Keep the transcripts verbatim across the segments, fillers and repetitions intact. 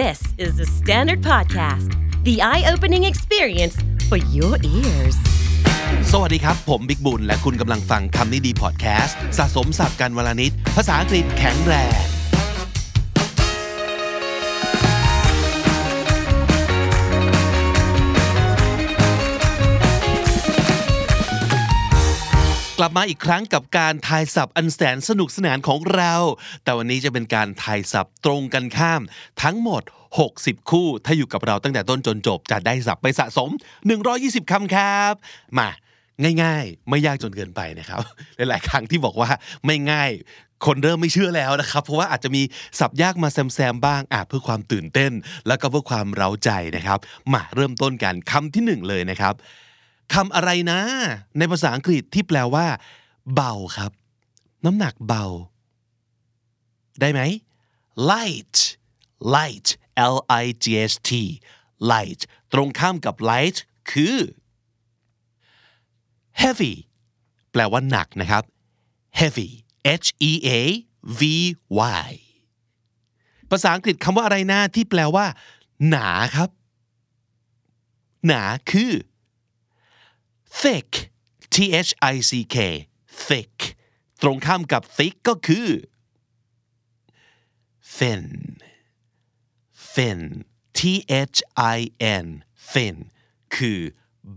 This is the Standard Podcast, the eye-opening experience for your ears. สวัสดีครับผมบิ๊กบุญและคุณกำลังฟังคำนี้ดีพอดแคสต์สะสมศัพท์กันวลนิดภาษาอังกฤษแข็งแรงกลับมาอีกครั้งกับการทายศัพท์อันแสนสนุกสนานของเราแต่วันนี้จะเป็นการทายศัพท์ตรงกันข้ามทั้งหมดหกสิบคู่ถ้าอยู่กับเราตั้งแต่ต้นจนจบจะได้ศัพท์ไปสะสมหนึ่งร้อยยี่สิบคำครับมาง่ายๆไม่ยากจนเกินไปนะครับหลายๆครั้งที่บอกว่าไม่ง่ายคนเริ่มไม่เชื่อแล้วนะครับเพราะว่าอาจจะมีศัพท์ยากมาแซมๆบ้างอ่ะเพื่อความตื่นเต้นแล้วก็เพื่อความเร้าใจนะครับมาเริ่มต้นกันคำที่หนึ่งเลยนะครับคำอะไรนะในภาษาอังกฤษที่แปลว่าเบาครับน้ำหนักเบาได้ไหม light light L I G H T light ตรงข้ามกับ light คือ heavy แปลว่าหนักนะครับ heavy H E A V Y ภาษาอังกฤษคำว่าอะไรนะที่แปลว่าหนาครับหนาคือthick T H I C K thick ตรงข้ามกับ thick ก็คือ thin thin T H I N thin คือ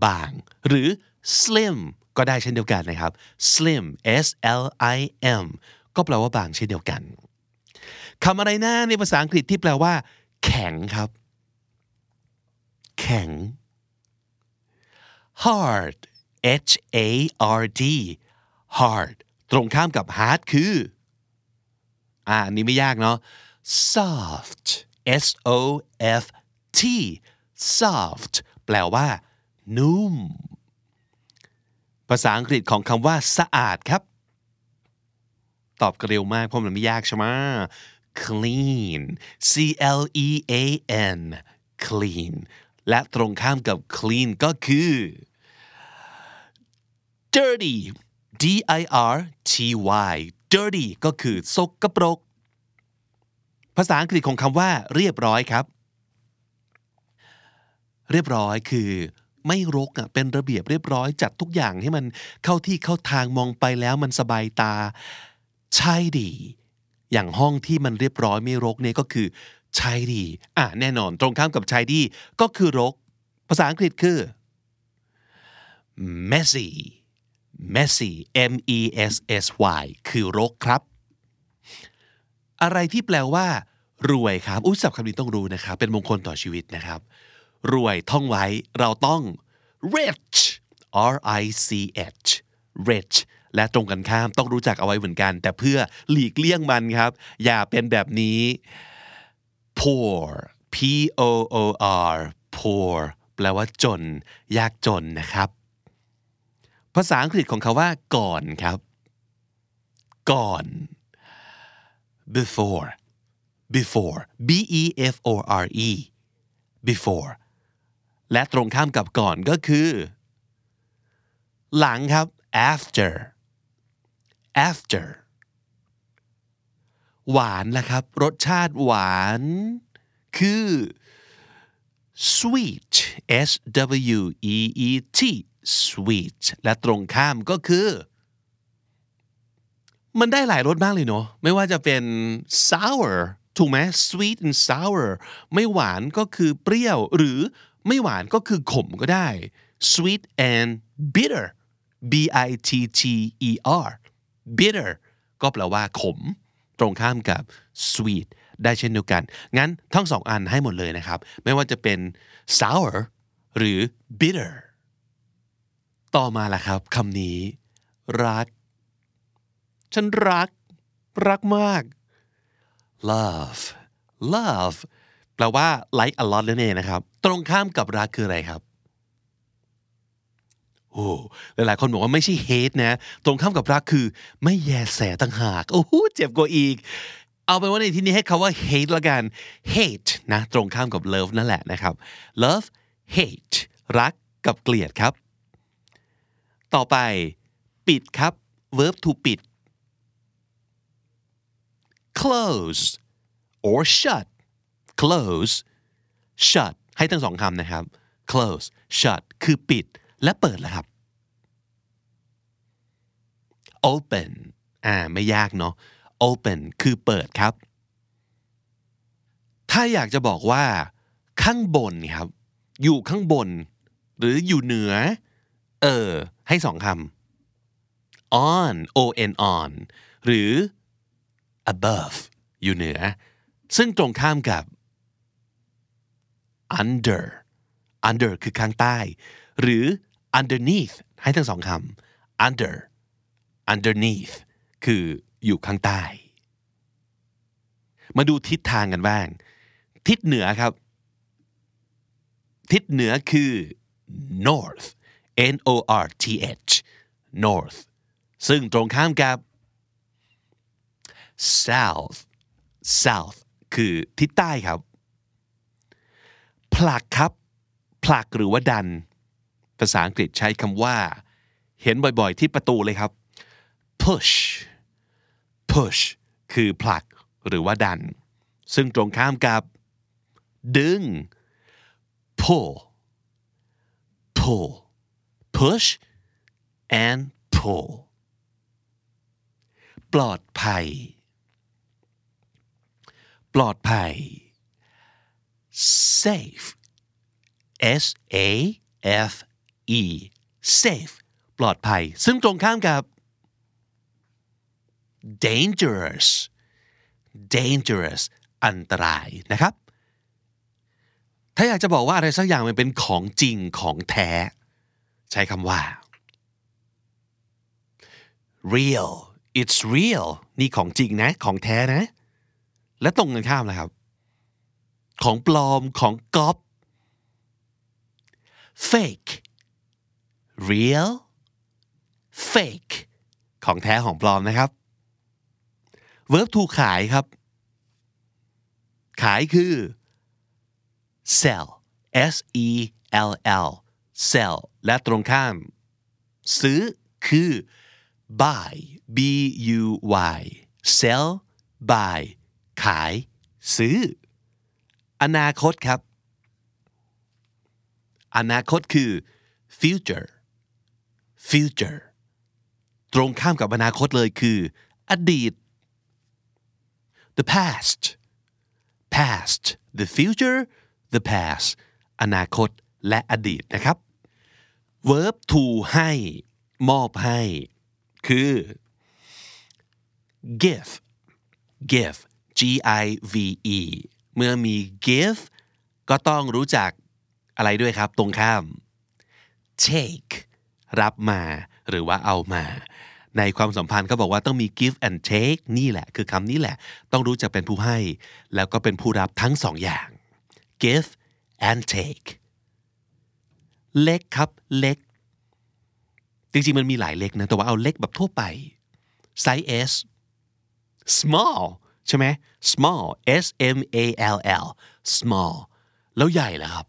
บางหรือ slim ก็ได้เช่นเดียวกันนะครับ slim S L I M ก็แปลว่าบางเช่นเดียวกันคำอะไรนะในภาษาอังกฤษที่แปลว่าแข็งครับแข็งhard H A R D hard ตรงข้ามกับ hard คืออ่าอันนี้ไม่ยากเนาะ soft S O F T soft แปลว่านุ่มภาษาอังกฤษของคำว่าสะอาดครับตอบเร็วมากเพราะมันไม่ยากใช่ไหม clean C L E A N clean และตรงข้ามกับ clean ก็คือ dirty D I R T Y dirty ก็คือสกปรกภาษาอังกฤษของคำว่าเรียบร้อยครับเรียบร้อยคือไม่รกอ่ะเป็นระเบียบเรียบร้อยจัดทุกอย่างให้มันเข้าที่เข้าทางมองไปแล้วมันสบายตา tidy อย่างห้องที่มันเรียบร้อยไม่รกเนี่ยก็คือtidy อ่ะแน่นอนตรงข้ามกับ tidy ก็คือรกภาษาอังกฤษคือ messy messy M E S S Y คือรกครับอะไรที่แปลว่ารวยครับอุ๊ยศัพท์คำนี้ต้องรู้นะครับเป็นมงคลต่อชีวิตนะครับรวยท่องไว้เราต้อง rich R I C H rich และตรงกันข้ามต้องรู้จักเอาไว้เหมือนกันแต่เพื่อหลีกเลี่ยงมันครับอย่าเป็นแบบนี้poor P O O R poor แปลว่าจนยากจนนะครับภาษาอังกฤษของคำว่าก่อนครับก่อน before before B E F O R E before และตรงข้ามกับก่อนก็คือหลังครับ after afterหวานล่ะครับรสชาติหวานคือ sweet S W E E T sweet และตรงข้ามก็คือมันได้หลายรสมากเลยเนาะไม่ว่าจะเป็น sour ถูกไหม sweet and sour ไม่หวานก็คือเปรี้ยวหรือไม่หวานก็คือขมก็ได้ sweet and bitter B I T T E R bitter ก็แปลว่าขมตรงข้ามกับ sweet ได้เช่นเดียวกันงั้นทั้งสองอันให้หมดเลยนะครับไม่ว่าจะเป็น sour หรือ bitter ต่อมาล่ะครับคำนี้รักฉันรักรักมาก love love แปลว่า like a lot นั่นเองนะครับตรงข้ามกับรักคืออะไรครับโอ้หลายๆคนบอกว่าไม่ใช่ hate นะตรงข้ามกับรักคือไม่แยแสต่างหากโอ้โหเจ็บกว่าอีกเอาเป็นว่าในที่นี้ให้คำว่า hate ละกัน hate นะตรงข้ามกับ love นั่นแหละนะครับ love hate รักกับเกลียดครับต่อไปปิดครับ verb to ปิด close or shut close shut ให้ทั้งสองคำนะครับ close shut คือปิดและเปิดแล้วครับ open อ่าไม่ยากเนาะ open คือเปิดครับถ้าอยากจะบอกว่าข้างบนครับอยู่ข้างบนหรืออยู่เหนือเออให้สองคำ on o n on หรือ above อยู่เหนือซึ่งตรงข้ามกับ under under คือข้างใต้หรือ underneath ให้ทั้งสองคำ under underneath คืออยู่ข้างใต้มาดูทิศทางกันบ้างทิศเหนือครับทิศเหนือคือ north n o r t h north ซึ่งตรงข้ามกับ south south คือทิศใต้ครับผลักครับผลักหรือว่าดันภาษาอังกฤษใช้คำว่าเห็นบ่อยๆที่ประตูเลยครับ push push คือผลักหรือว่าดันซึ่งตรงข้ามกับดึง pull pull push and pull ปลอดภัยปลอดภัย safe s a f e safe ปลอดภัยซึ่งตรงข้ามกับ dangerous dangerous อันตรายนะครับถ้าอยากจะบอกว่าอะไรสักอย่างมันเป็นของจริงของแท้ใช้คำว่า real it's real นี่ของจริงนะของแท้นะและตรงกันข้ามนะครับของปลอมของก๊อป fake real fake ของแท้ของปลอมนะครับverb to ขายครับขายคือ sell s e l l sell และตรงข้ามซื้อคือ buy b u y sell buy ขายซื้ออนาคตครับอนาคตคือ future future ตรงข้ามกับอนาคตเลยคืออดีตThe past, past, the future, the past, อนาคตและอดีตนะครับ verb to ให้มอบให้คือ give, give, g i v e เมื่อมี give ก็ต้องรู้จักอะไรด้วยครับตรงข้าม take รับมาหรือว่าเอามาในความสัมพันธ์เขาบอกว่าต้องมี give and take นี่แหละคือคำนี้แหละต้องรู้จักเป็นผู้ให้แล้วก็เป็นผู้รับทั้งสองอย่าง give and take เล็กครับเล็กจริงๆมันมีหลายเล็กนะแต่ว่าเอาเล็กแบบทั่วไป size s small ใช่ไหม small s m a l l small แล้วใหญ่แล้วครับ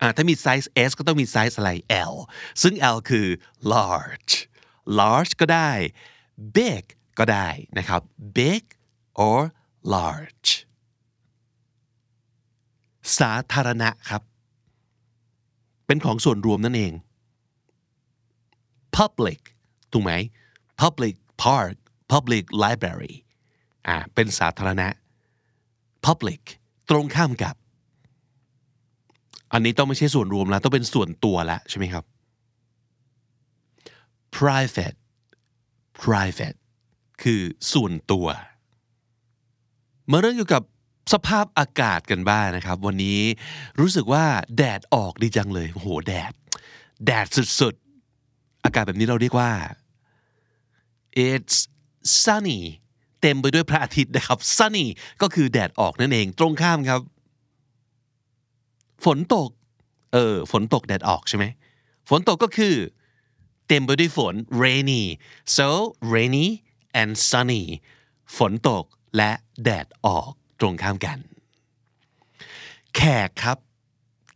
อ่าถ้ามี size S ก็ต้องมี size อะไร L ซึ่ง L คือ large large ก็ได้ big ก็ได้นะครับ big or large สาธารณะครับเป็นของส่วนรวมนั่นเอง public ถูกไหม public park public library อ่าเป็นสาธารณะ public ตรงข้ามกับอันนี้ต้องไม่ใช่ส่วนรวมแล้วต้องเป็นส่วนตัวแล้วใช่ไหมครับ private private คือส่วนตัวมาเรื่องเกี่ยวกับสภาพอากาศกันบ้างนะครับวันนี้รู้สึกว่าแดดออกดีจังเลยโอ้โหแดดแดดสุดๆอากาศแบบนี้เราเรียกว่า it's sunny เต็มไปด้วยพระอาทิตย์นะครับ sunny ก็คือแดดออกนั่นเองตรงข้ามครับฝนตกเออฝนตกแดดออกใช่ไหมฝนตกก็คือเต็มไปด้วยฝน rainy so rainy and sunny ฝนตกและแดดออกตรงข้ามกันแขกครับ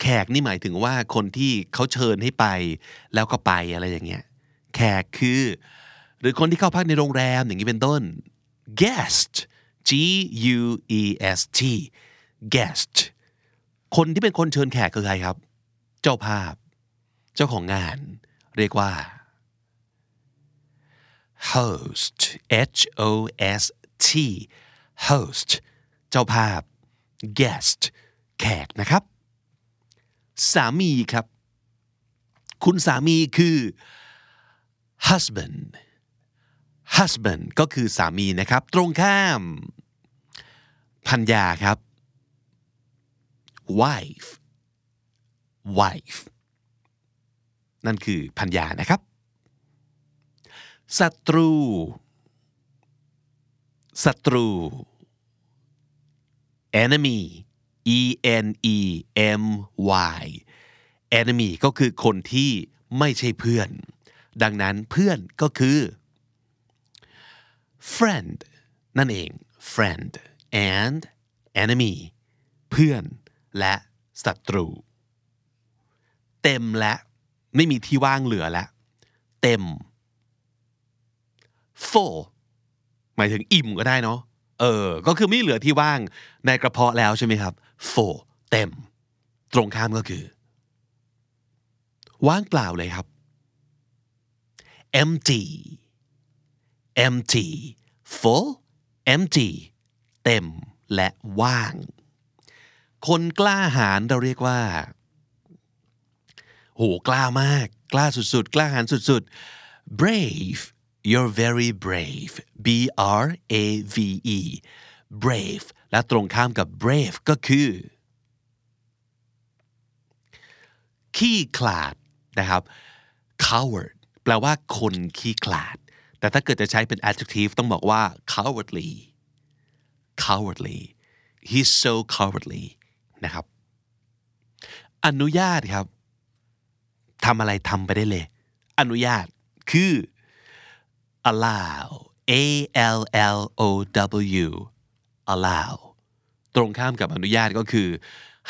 แขกนี่หมายถึงว่าคนที่เขาเชิญให้ไปแล้วก็ไปอะไรอย่างเงี้ยแขกคือหรือคนที่เข้าพักในโรงแรมอย่างนี้เป็นต้น guest G U E S T guest คนที่เป็นคนเชิญแขกคือใครครับเจ้าภาพเจ้าของงานเรียกว่า host H O S T host เจ้าภาพ guest แขกนะครับสามีครับคุณสามีคือ husband husband ก็คือสามีนะครับตรงข้ามภรรยาครับ wife wife นั่นคือภรรยานะครับศัตรูศัตรู enemy e n e m y enemy ก็คือคนที่ไม่ใช่เพื่อนดังนั้นเพื่อนก็คือ friend นั่นเอง friend and enemy เพื่อนและศัตรูเต็มและไม่มีที่ว่างเหลือแล้วเต็ม full หมายถึงอิ่มก็ได้เนาะเออก็คือไม่เหลือที่ว่างในกระเพาะแล้วใช่ไหมครับ full เต็มตรงข้ามก็คือว่างเปล่าเลยครับ empty empty full empty เต็มและว่างคนกล้าหาญเราเรียกว่าโหกล้ามากกล้าสุดๆกล้าหาญสุดๆ brave you're very brave b r a v e brave และตรงข้ามกับ brave ก็คือขี้ขลาดนะครับ coward แปลว่าคนขี้ขลาดแต่ถ้าเกิดจะใช้เป็น adjective ต้องบอกว่า cowardly cowardly he's so cowardly นะครับอนุญาตครับทำอะไรทำไปได้เลยอนุญาตคือ allow a l l o w allow ตรงข้ามกับอนุญาตก็คือ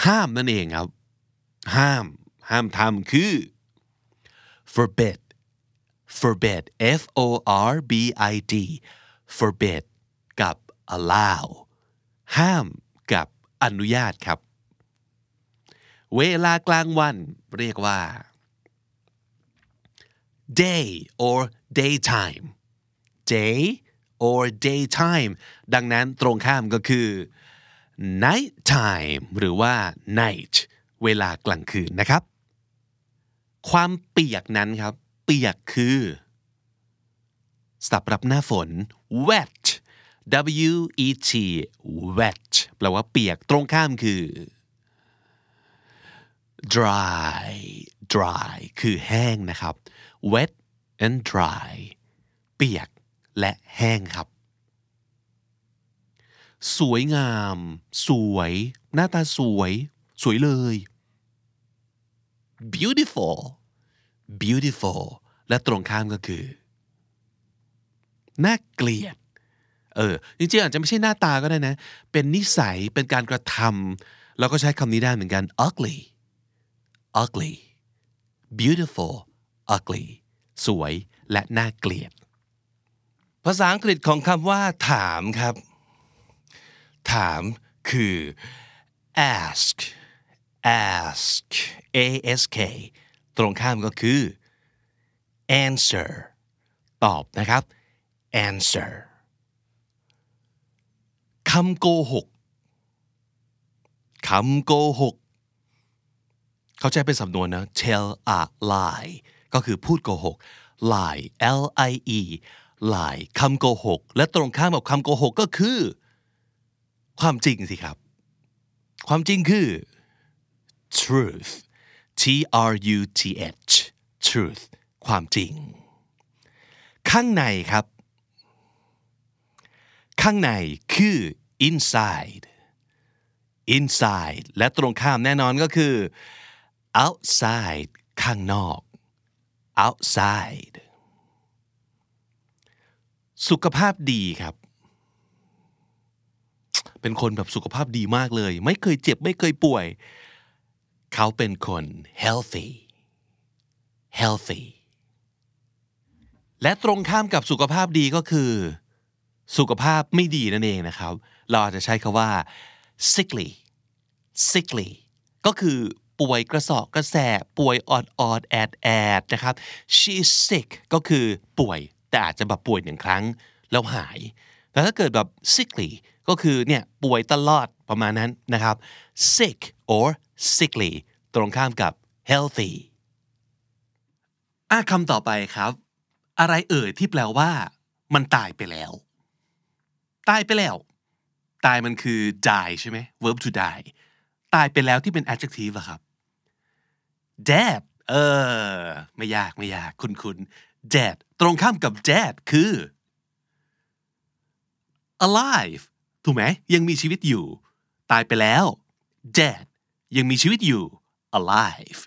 ห้ามนั่นเองครับห้ามห้ามทำคือ forbid forbid f o r b i d forbid กับ allow ห้ามกับอนุญาตครับเวลากลางวันเรียกว่า day or daytime day or daytime ดังนั้นตรงข้ามก็คือ night time หรือว่า night เวลากลางคืนนะครับความเปียกนั้นครับเปียกคือสำหรับหน้าฝน wet w e t wet แปลว่าเปียกตรงข้ามคือ dry dry คือแห้งนะครับ wet and dry เปียกและแห้งครับสวยงามสวยหน้าตาสวยสวยเลยbeautiful beautiful และตรงข้ามก็คือน่าเกลียดเออจริงๆอาจจะไม่ใช่หน้าตาก็ได้นะเป็นนิสัยเป็นการกระทำเราก็ใช้คำนี้ได้เหมือนกัน ugly ugly beautiful ugly สวยและน่าเกลียดภาษาอังกฤษของคำว่าถามครับถามคือ ask ask a s k ตรงข้ามก็คือ answer ตอบนะครับ answer คำโกหกคำโกหกเขาใช้เป็นสำนวนนะ tell a lie ก็คือพูดโกหก lie l i e lie คำโกหกและตรงข้ามกับคำโกหกก็คือความจริงสิครับความจริงคือtruth t r u t h truth ความจริงข้างในครับข้างในคือ inside inside และตรงข้ามแน่นอนก็คือ outside ข้างนอก outside สุขภาพดีครับเป็นคนแบบสุขภาพดีมากเลยไม่เคยเจ็บไม่เคยป่วยเขาเป็นคน healthy healthy และตรงข้ามกับสุขภาพดีก็คือ สุขภาพไม่ดีนั่นเองนะครับเราอาจจะใช้คำว่า sickly sickly ก็คือป่วยกระสอบกระแสบป่วยออดออดแอดแอดนะครับ she is sick ก็คือป่วยแต่อาจจะแบบป่วยหนึ่งครั้งแล้วหายแล้วถ้าเกิดแบบ sickly ก็คือเนี่ยป่วยตลอดประมาณนั้นนะครับ sick or sickly ตรงข้ามกับ healthy อ่ะคำต่อไปครับอะไรเอ่ยที่แปลว่ามันตายไปแล้วตายไปแล้วตายมันคือ die ใช่ไหม verb to die ตายไปแล้วที่เป็น adjective อะครับ dead เออไม่ยากไม่ยากคุณคุณ dead ตรงข้ามกับ dead คือ alive ถูกไหมยังมีชีวิตอยู่ตายไปแล้ว dead ยังมีชีวิตอยู่ alive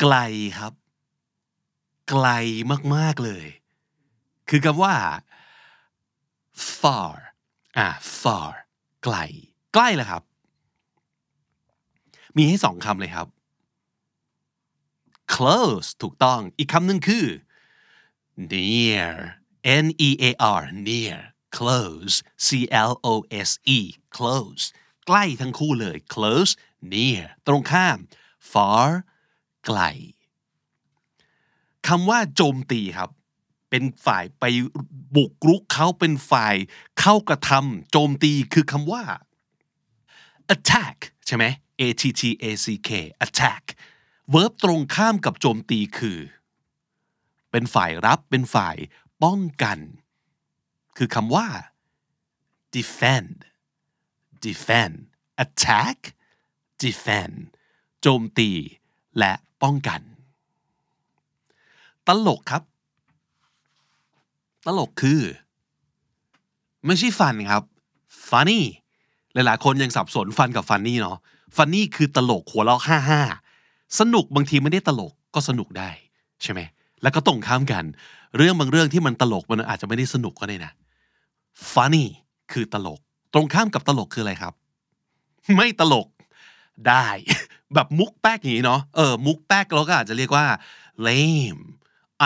ไกลครับไกลมากๆเลยคือคำว่า far อ่า far ไกลใกล้แล้วครับมีให้สองคำเลยครับ close ถูกต้องอีกคำหนึ่งคือ near n e a r near close c l o s e close ใกล้ทั้งคู่เลย close near ตรงข้าม far ไกลคำว่าโจมตีครับเป็นฝ่ายไปบุกรุกเขาเป็นฝ่ายเข้ากระทำโจมตีคือคำว่า attack ใช่ไหม a t t a c k attack verb ตรงข้ามกับโจมตีคือเป็นฝ่ายรับเป็นฝ่ายป้องกันคือคำว่า defend defend attack defend โจมตีและป้องกันตลกครับตลกคือไม่ใช่ฟันครับ funny หลายๆคนยังสับสนฟันกับ funny เนาะ funny คือตลกหัวเราะฮ่าฮ่าสนุกบางทีไม่ได้ตลกก็สนุกได้ใช่ไหมแล้วก็ตรงข้ามกันเรื่องบางเรื่องที่มันตลกมันอาจจะไม่ได้สนุกก็ได้นะ funny คือตลกตรงข้ามกับตลกคืออะไรครับไม่ตลกได้ แบบมุกแป๊กอย่างนี้เนาะเออมุกแป๊กเราก็อาจจะเรียกว่า lame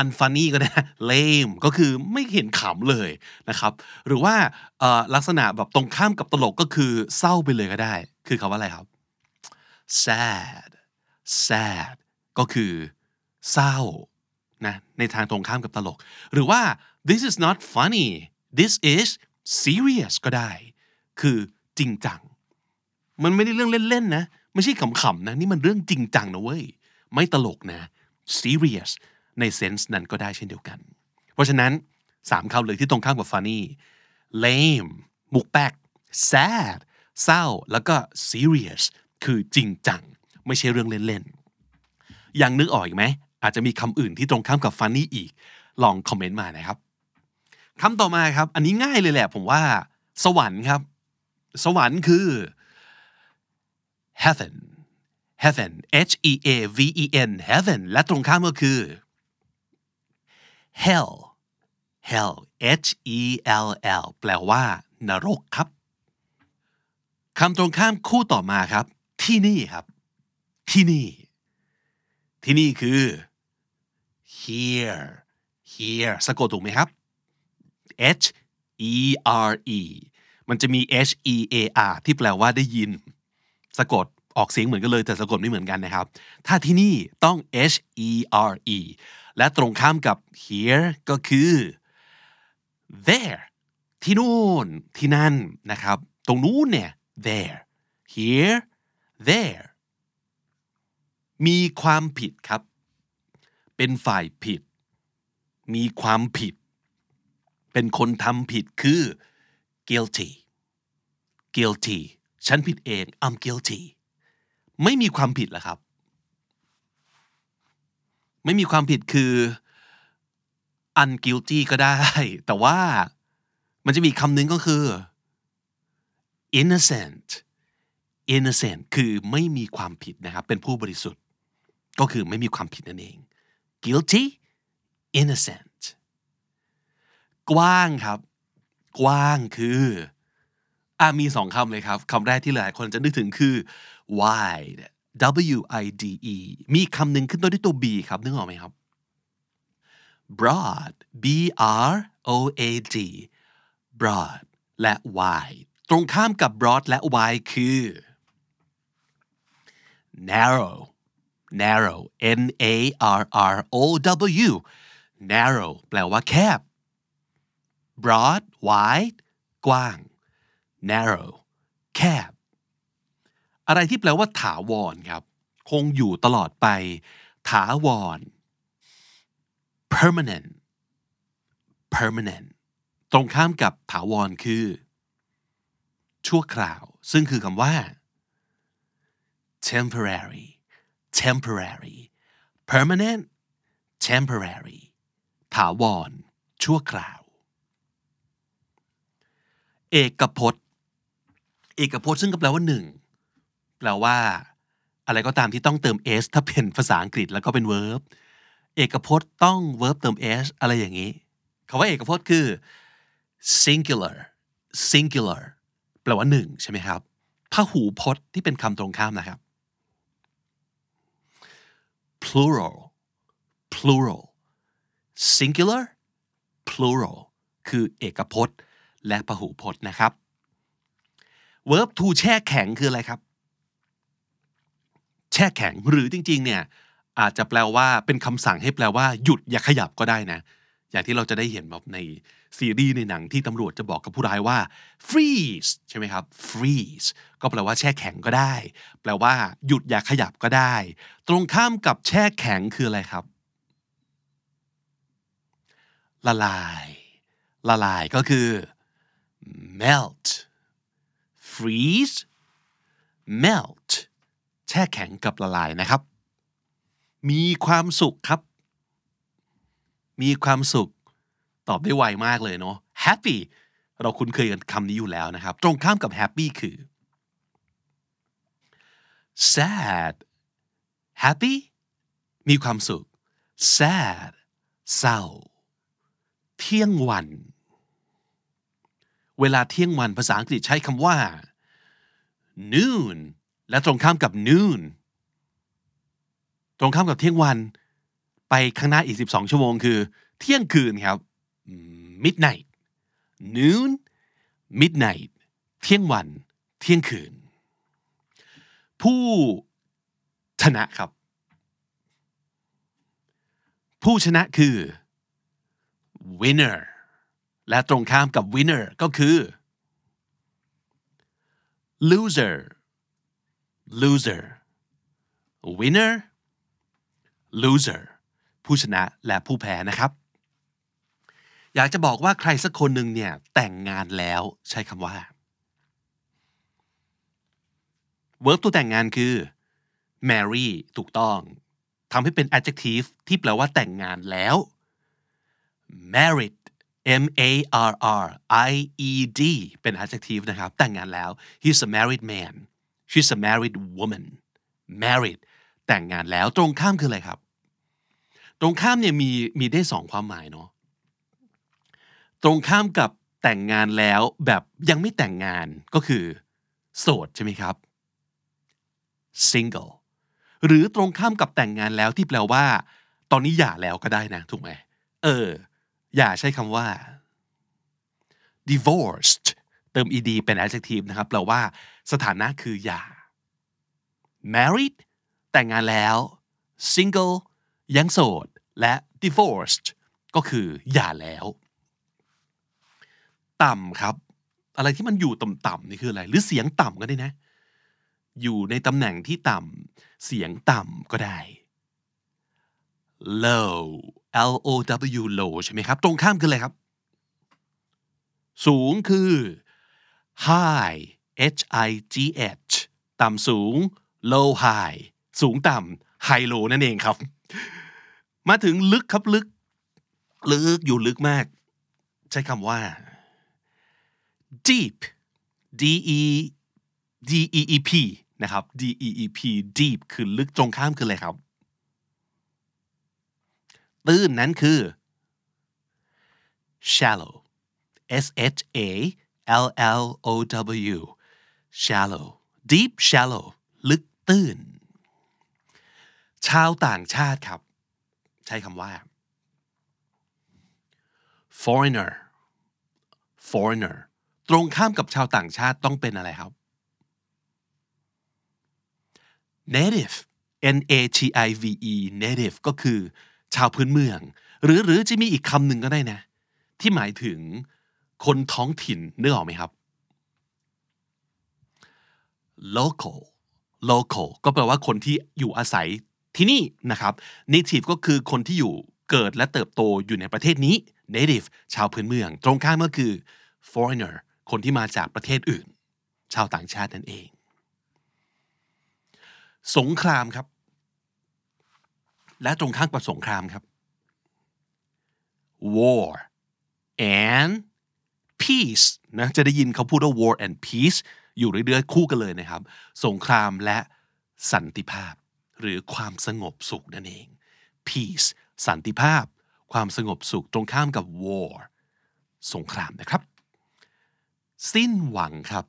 unfunny ก็ได้ lame ก็คือไม่เห็นขำเลยนะครับหรือว่าลักษณะแบบตรงข้ามกับตลกก็คือเศร้าไปเลยก็ได้คือคำว่าอะไรครับ sad sad ก็คือเศร้านะในทางตรงข้ามกับตลกหรือว่า this is not funny this is serious ก็ได้คือจริงจังมันไม่ได้เรื่องเล่นๆนะไม่ใช่ขำๆนะนี่มันเรื่องจริงจังนะเว้ยไม่ตลกนะ seriousในเซนส์นั้นก็ได้เช่นเดียวกันเพราะฉะนั้นสามคำเลยที่ตรงข้ามกับ funny lame มุกแป๊ก sad เศร้าแล้วก็ serious คือจริงจังไม่ใช่เรื่องเล่นๆยังนึกออกอีกไหมอาจจะมีคำอื่นที่ตรงข้ามกับ funny อีกลองคอมเมนต์มานะครับคำต่อมาครับอันนี้ง่ายเลยแหละผมว่าสวรรค์ครับสวรรค์คือ heaven heaven h e a v e n heaven และตรงข้ามก็คือHell Hell H E L L แปลว่านรกครับคำตรงข้ามคู่ต่อมาครับที่นี่ครับที่นี่ที่นี่คือ Here Here สะกดถูกไหมครับ H E R E มันจะมี H E A R ที่แปลว่าได้ยินสะกดออกเสียงเหมือนกันเลยแต่สะกดไม่เหมือนกันนะครับถ้าที่นี่ต้อง H E R Eและตรงข้ามกับ here ก็คือ there ที่นู่นที่นั่นนะครับตรงนู้นเนี่ย there here there มีความผิดครับเป็นฝ่ายผิดมีความผิดเป็นคนทำผิดคือ guilty guilty ฉันผิดเอง I'm guilty ไม่มีความผิดหรอครับไม่มีความผิดคือ unguilty ก็ได้แต่ว่ามันจะมีคำนึงก็คือ innocent innocent คือไม่มีความผิดนะครับเป็นผู้บริสุทธิ์ก็คือไม่มีความผิดนั่นเอง guilty innocent กว้างครับกว้างคืออ่ะมีสองคำเลยครับคำแรกที่หลายคนจะนึกถึงคือ wide W I D E มีคำหนึ่งขึ้นต้นด้วยตัว B ครับนึกออกไหมครับ Broad B R O A D broad และ wide ตรงข้ามกับ broad และ wide คือ narrow narrow n a r r o w narrow แปลว่าแคบ broad wide กว้าง narrow แคบอะไรที่แปลว่าถาวรครับคงอยู่ตลอดไปถาวร permanent permanent ตรงข้ามกับถาวรคือชั่วคราวซึ่งคือคำว่า temporary temporary permanent temporary ถาวรชั่วคราวเอกพจน์เอกพจน์ซึ่งก็แปลว่าหนึ่งแปลว่าอะไรก็ตามที่ต้องเติม s ถ้าเป็นภาษาอังกฤษแล้วก็เป็น verb เอกพจน์ต้อง verb เติม s อะไรอย่างนี้คำว่าเอกพจน์คือ singular singular แปลว่าหนึ่งใช่ไหมครับพหูพจน์ที่เป็นคำตรงข้ามนะครับ plural plural singular plural คือเอกพจน์และพหูพจน์นะครับ verb to แช่แข็งคืออะไรครับแช่แข็งหรือจริงๆเนี่ยอาจจะแปลว่าเป็นคำสั่งให้แปลว่าหยุดอย่าขยับก็ได้นะอย่างที่เราจะได้เห็นแบบในซีรีส์ในหนังที่ตำรวจจะบอกกับผู้ร้ายว่า freeze ใช่ไหมครับ freeze ก็แปลว่าแช่แข็งก็ได้แปลว่าหยุดอย่าขยับก็ได้ตรงข้ามกับแช่แข็งคืออะไรครับละลายละลายก็คือ melt freeze meltแช่แข็งกับละลายนะครับมีความสุขครับมีความสุขตอบได้ไวมากเลยเนาะ happy เราคุ้นเคยกับคำนี้อยู่แล้วนะครับตรงข้ามกับ happy คือ sad happy มีความสุข sad เศร้าเที่ยงวันเวลาเที่ยงวันภาษาอังกฤษใช้คำว่า noonและตรงข้ามกับ noon ตรงข้ามกับเที่ยงวันไปข้างหน้าอีกสิบสองชั่วโมงคือเที่ยงคืนครับ midnight noon midnight เที่ยงวันเที่ยงคืนผู้ชนะครับผู้ชนะคือ winner และตรงข้ามกับ winner ก็คือ loser loser winner loser ผู้ชนะและผู้แพ้นะครับอยากจะบอกว่าใครสักคนหนึ่งเนี่ยแต่งงานแล้วใช้คำว่า verb ตัวแต่งงานคือ marry ถูกต้องทำให้เป็น adjective ที่แปลว่าแต่งงานแล้ว married m a r r i e d เป็น adjective นะครับแต่งงานแล้ว he's a married man she's a married woman married แต่งงานแล้วตรงข้ามคืออะไรครับตรงข้ามเนี่ยมีมีได้สองความหมายเนาะตรงข้ามกับแต่งงานแล้วแบบยังไม่แต่งงานก็คือโสดใช่ไหมครับ single หรือตรงข้ามกับแต่งงานแล้วที่แปลว่าตอนนี้หย่าแล้วก็ได้นะถูกไหมเออหย่าใช้คำว่า divorcedเติม ed เป็น adjective นะครับแปลว่าสถานะคือหย่า married แต่งงานแล้ว single ยังโสดและ divorced ก็คือหย่าแล้วต่ำครับอะไรที่มันอยู่ต่ำๆนี่คืออะไรหรือเสียงต่ำก็ได้นะอยู่ในตำแหน่งที่ต่ำเสียงต่ำก็ได้ low l o w low ใช่ไหมครับตรงข้ามคืออะไรครับสูงคือ high h i g h ต่ำสูง low high สูงต่ำ high low นั่นเองครับมาถึงลึกครับลึกลึกอยู่ลึกมากใช้คำว่า deep d e d e e p นะครับ d e e p deep คือลึกตรงข้ามคืออะไรครับตื้นนั้นคือ shallow s h a l l o w shallow deep shallow ลึกตื้นชาวต่างชาติครับใช้คำว่า foreigner foreigner ตรงข้ามกับชาวต่างชาติต้องเป็นอะไรครับ native n a t i v e native ก็คือชาวพื้นเมืองหรือหรือจะมีอีกคำหนึ่งก็ได้นะที่หมายถึงคนท้องถิ่นนึกออกไหมครับ local local ก็แปลว่าคนที่อยู่อาศัยที่นี่นะครับ native ก็คือคนที่อยู่เกิดและเติบโตอยู่ในประเทศนี้ native ชาวพื้นเมืองตรงข้ามก็คือ foreigner คนที่มาจากประเทศอื่นชาวต่างชาตินั่นเองสงครามครับและตรงข้ามกับสงครามครับ war and peace นะจะได้ยินเขาพูดว่า war and peace อยู่เรื่อยๆคู่กันเลยนะครับสงครามและสันติภาพหรือความสงบสุขนั่นเอง peace สันติภาพความสงบสุขตรงข้ามกับ war สงครามนะครับสิ้นหวังครับ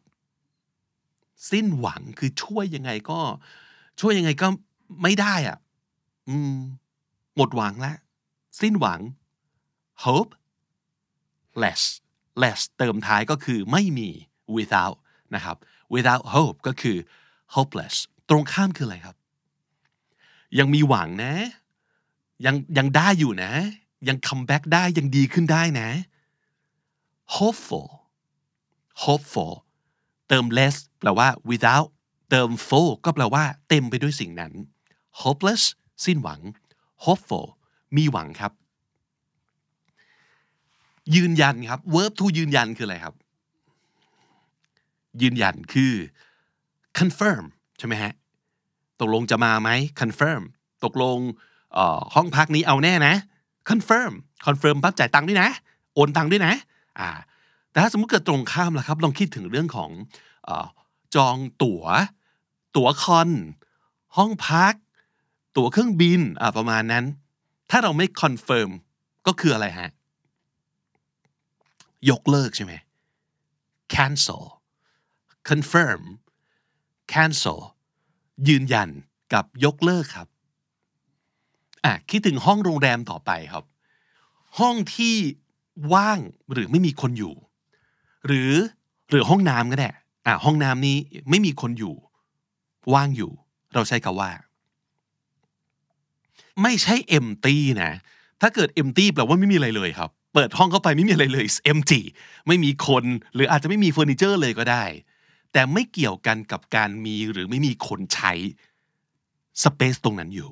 สิ้นหวังคือช่วยยังไงก็ช่วยยังไงก็ไม่ได้อ่ะอืมหมดหวังแล้วสิ้นหวัง hope less less เติมท้ายก็คือไม่มี without นะครับ without hope ก็คือ hopeless ตรงข้ามคืออะไรครับยังมีหวังนะยังยังได้อยู่นะยังคัมแบ็กได้ยังดีขึ้นได้นะ hopeful hopeful เติม less แปลว่า without เติม full ก็แปลว่าเต็มไปด้วยสิ่งนั้น hopeless สิ้นหวัง hopeful มีหวังครับยืนยันครับ verb to ยืนยันคืออะไรครับยืนยันคือ confirm ใช่ไหมฮะตกลงจะมาไหม confirm ตกลงห้องพักนี้เอาแน่นะ confirm confirm ปั๊บจ่ายตังค์ด้วยนะโอนตังค์ด้วยนะอ่าแต่ถ้าสมมุติเกิดตรงข้ามล่ะครับลองคิดถึงเรื่องของเอ่อจองตั๋วตั๋วคอนห้องพักตั๋วเครื่องบินอ่าประมาณนั้นถ้าเราไม่ confirm ก็คืออะไรฮะยกเลิกใช่ไหม cancel confirm cancel ยืนยันกับยกเลิกครับอ่ะคิดถึงห้องโรงแรมต่อไปครับห้องที่ว่างหรือไม่มีคนอยู่หรือหรือห้องน้ำก็ได้อ่ะห้องน้ำนี้ไม่มีคนอยู่ว่างอยู่เราใช้คำว่าไม่ใช่ empty นะถ้าเกิด empty แปลว่าไม่มีอะไรเลยครับเปิดห้องเข้าไปไม่มีอะไรเลย It's empty ไม่มีคนหรืออาจจะไม่มีเฟอร์นิเจอร์เลยก็ได้แต่ไม่เกี่ยวกันกับการมีหรือไม่มีคนใช้สเปซตรงนั้นอยู่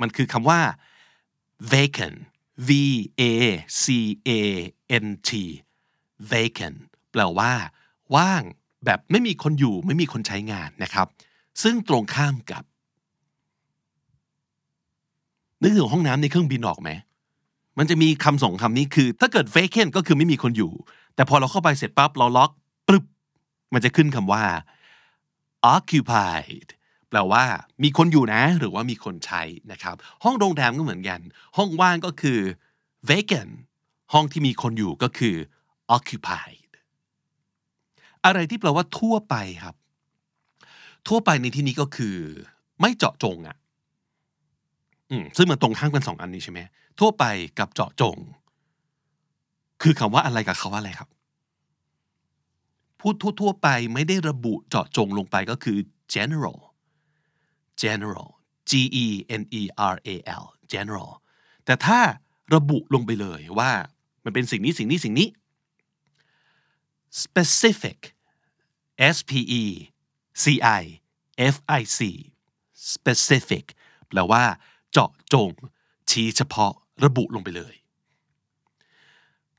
มันคือคำว่า vacant v a c a n t vacant แปลว่าว่างแบบไม่มีคนอยู่ไม่มีคนใช้งานนะครับซึ่งตรงข้ามกับนึกถึงห้องน้ำในเครื่องบินออกไหมมันจะมีคำสองคำนี้คือถ้าเกิด vacant ก็คือไม่มีคนอยู่แต่พอเราเข้าไปเสร็จปั๊บเราล็อกปึ๊บมันจะขึ้นคำว่า occupied แปลว่ามีคนอยู่นะหรือว่ามีคนใช้นะครับห้องโรงแรมก็เหมือนกันห้องว่างก็คือ vacant ห้องที่มีคนอยู่ก็คือ occupied อะไรที่แปลว่าทั่วไปครับทั่วไปในที่นี้ก็คือไม่เจาะจงอ่ะอืมซึ่งมันตรงข้ามกันสองอันนี้ใช่ไหมทั่วไปกับเจาะจงคือคำว่าอะไรกับคำว่าอะไรครับพูดทั่วๆไปไม่ได้ระบุเจาะจงลงไปก็คือ general general g e n e r a l general แต่ถ้าระบุลงไปเลยว่ามันเป็นสิ่งนี้สิ่งนี้สิ่งนี้ specific s p e c i f i c specific แปลว่าเจาะจงชี้เฉพาะระบุลงไปเลย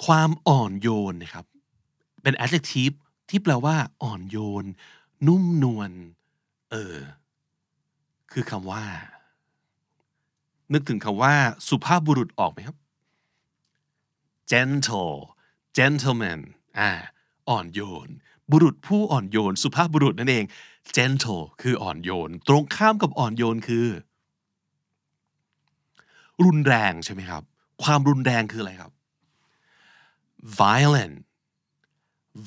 ความอ่อนโยนนะครับเป็น adjective ที่แปลว่าอ่อนโยนนุ่มนวลเออคือคำว่านึกถึงคำว่าสุภาพบุรุษออกไหมครับ gentle gentleman อ่าอ่อนโยนบุรุษผู้อ่อนโยนสุภาพบุรุษนั่นเอง gentle คืออ่อนโยนตรงข้ามกับอ่อนโยนคือรุนแรงใช่ไหมครับความรุนแรงคืออะไรครับ violent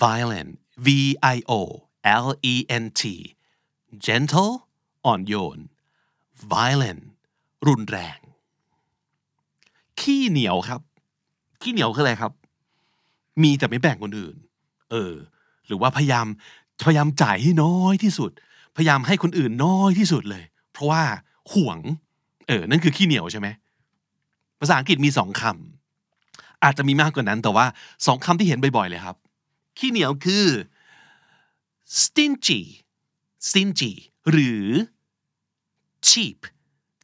violent v i o l e n t gentle อ่อนโยน violent รุนแรงขี้เหนียวครับขี้เหนียวคืออะไรครับ มีแต่ไม่แบ่งคนอื่นเออหรือว่าพยายามพยายามจ่ายให้น้อยที่สุดพยายามให้คนอื่นน้อยที่สุดเลยเพราะว่าหวงเออนั่นคือขี้เหนียวใช่ไหมภาษาอังกฤษมีสองคำอาจจะมีมากกว่านั้นแต่ว่าสองคำที่เห็นบ่อยๆเลยครับขี้เหนียวคือ stingy stingy หรือ cheap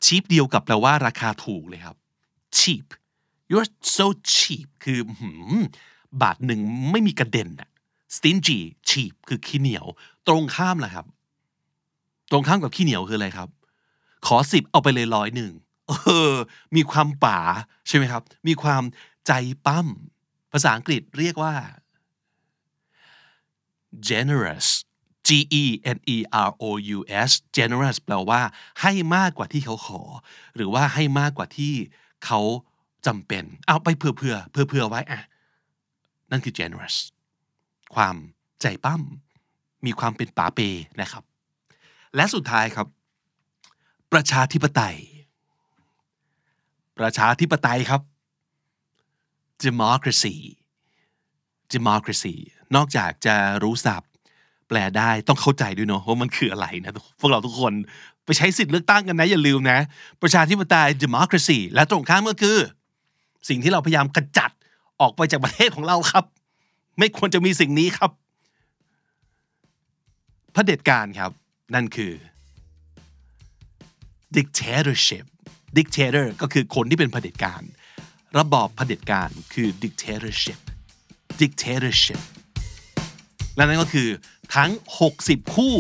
cheap เดียวกับแปลว่าราคาถูกเลยครับ cheap you're so cheap คือบาทหนึ่งไม่มีกระเด็นอะ stingy cheap คือขี้เหนียวตรงข้ามแหละครับตรงข้ามกับขี้เหนียวคืออะไรครับขอสิบเอาไปเลยร้อยหนึ่งเออมีความป๋าใช่ไหมครับมีความใจปั้มภาษาอังกฤษเรียกว่า generous G E N E R O U S generous แปลว่าให้มากกว่าที่เขาขอหรือว่าให้มากกว่าที่เขาจำเป็นเอาไปเผื่อเผื่อเผื่อเผื่อไว้อะนั่นคือ generous ความใจปั้มมีความเป็นป๋าเปนะครับและสุดท้ายครับประชาธิปไตยประชาธิปไตยครับ democracy democracy นอกจากจะรู้ศัพท์แปลได้ต้องเข้าใจด้วยเนาะว่ามันคืออะไรนะพวกเราทุกคนไปใช้สิทธิ์เลือกตั้งกันนะอย่าลืมนะประชาธิปไตย democracy และตรงข้ามก็คือสิ่งที่เราพยายามกระจัดออกไปจากประเทศของเราครับไม่ควรจะมีสิ่งนี้ครับเผด็จการครับนั่นคือ dictatorship dictator ก็คือคนที่เป็นเผด็จการระบอบเผด็จการคือ dictatorship dictatorship และนั่นก็คือทั้งหกสิบคู่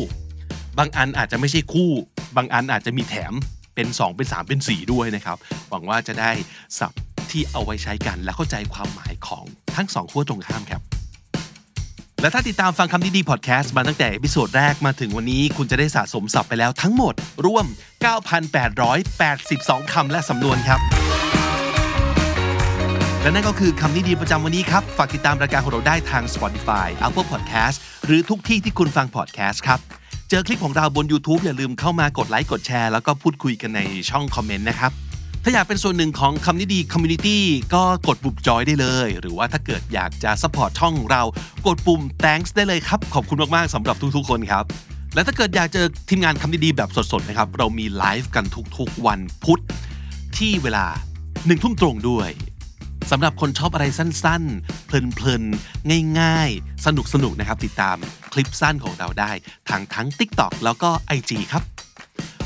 บางอันอาจจะไม่ใช่คู่บางอันอาจจะมีแถมเป็นสองเป็นสามเป็นสี่ด้วยนะครับหวังว่าจะได้ศัพท์ที่เอาไว้ใช้กันและเข้าใจความหมายของทั้งสองขั้วตรงข้ามครับและถ้าติดตามฟังคำดีดีพอดแคสต์มาตั้งแต่เอพิโซดแรกมาถึงวันนี้คุณจะได้สะสมศัพท์ไปแล้วทั้งหมดรวม เก้าพันแปดร้อยแปดสิบสอง คำและสำนวนครับและนั่นก็คือคำดีดีประจำวันนี้ครับฝากติดตามรายการของเราได้ทาง Spotify Apple Podcast หรือทุกที่ที่คุณฟังพอดแคสต์ครับเจอคลิปของเราบน YouTube อย่าลืมเข้ามากดไลค์กดแชร์แล้วก็พูดคุยกันในช่องคอมเมนต์นะครับถ้าอยากเป็นส่วนหนึ่งของคำนี้ดีคอมมูนิตี้ก็กดปุ่มจอยได้เลยหรือว่าถ้าเกิดอยากจะซัพพอร์ตช่องเรากดปุ่ม thanks ได้เลยครับขอบคุณมากๆสำหรับทุกๆคนครับและถ้าเกิดอยากเจอทีมงานคำนี้ดีแบบสดๆนะครับเรามีไลฟ์กันทุกๆวันพุธที่เวลาหนึ่งทุ่มตรงด้วยสำหรับคนชอบอะไรสั้นๆเพลินๆง่ายๆสนุกๆนะครับติดตามคลิปสั้นของเราได้ทางทั้ง TikTok แล้วก็ ไอ จี ครับ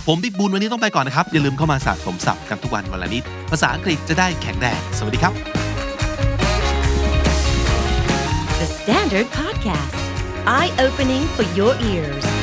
ผมบิ๊กบูนวันนี้ต้องไปก่อนนะครับอย่าลืมเข้ามาสะสมศัพท์กันทุกวันวันละนิดภาษาอังกฤษจะได้แข็งแรงสวัสดีครับ The Standard Podcast Eye Opening for Your Ears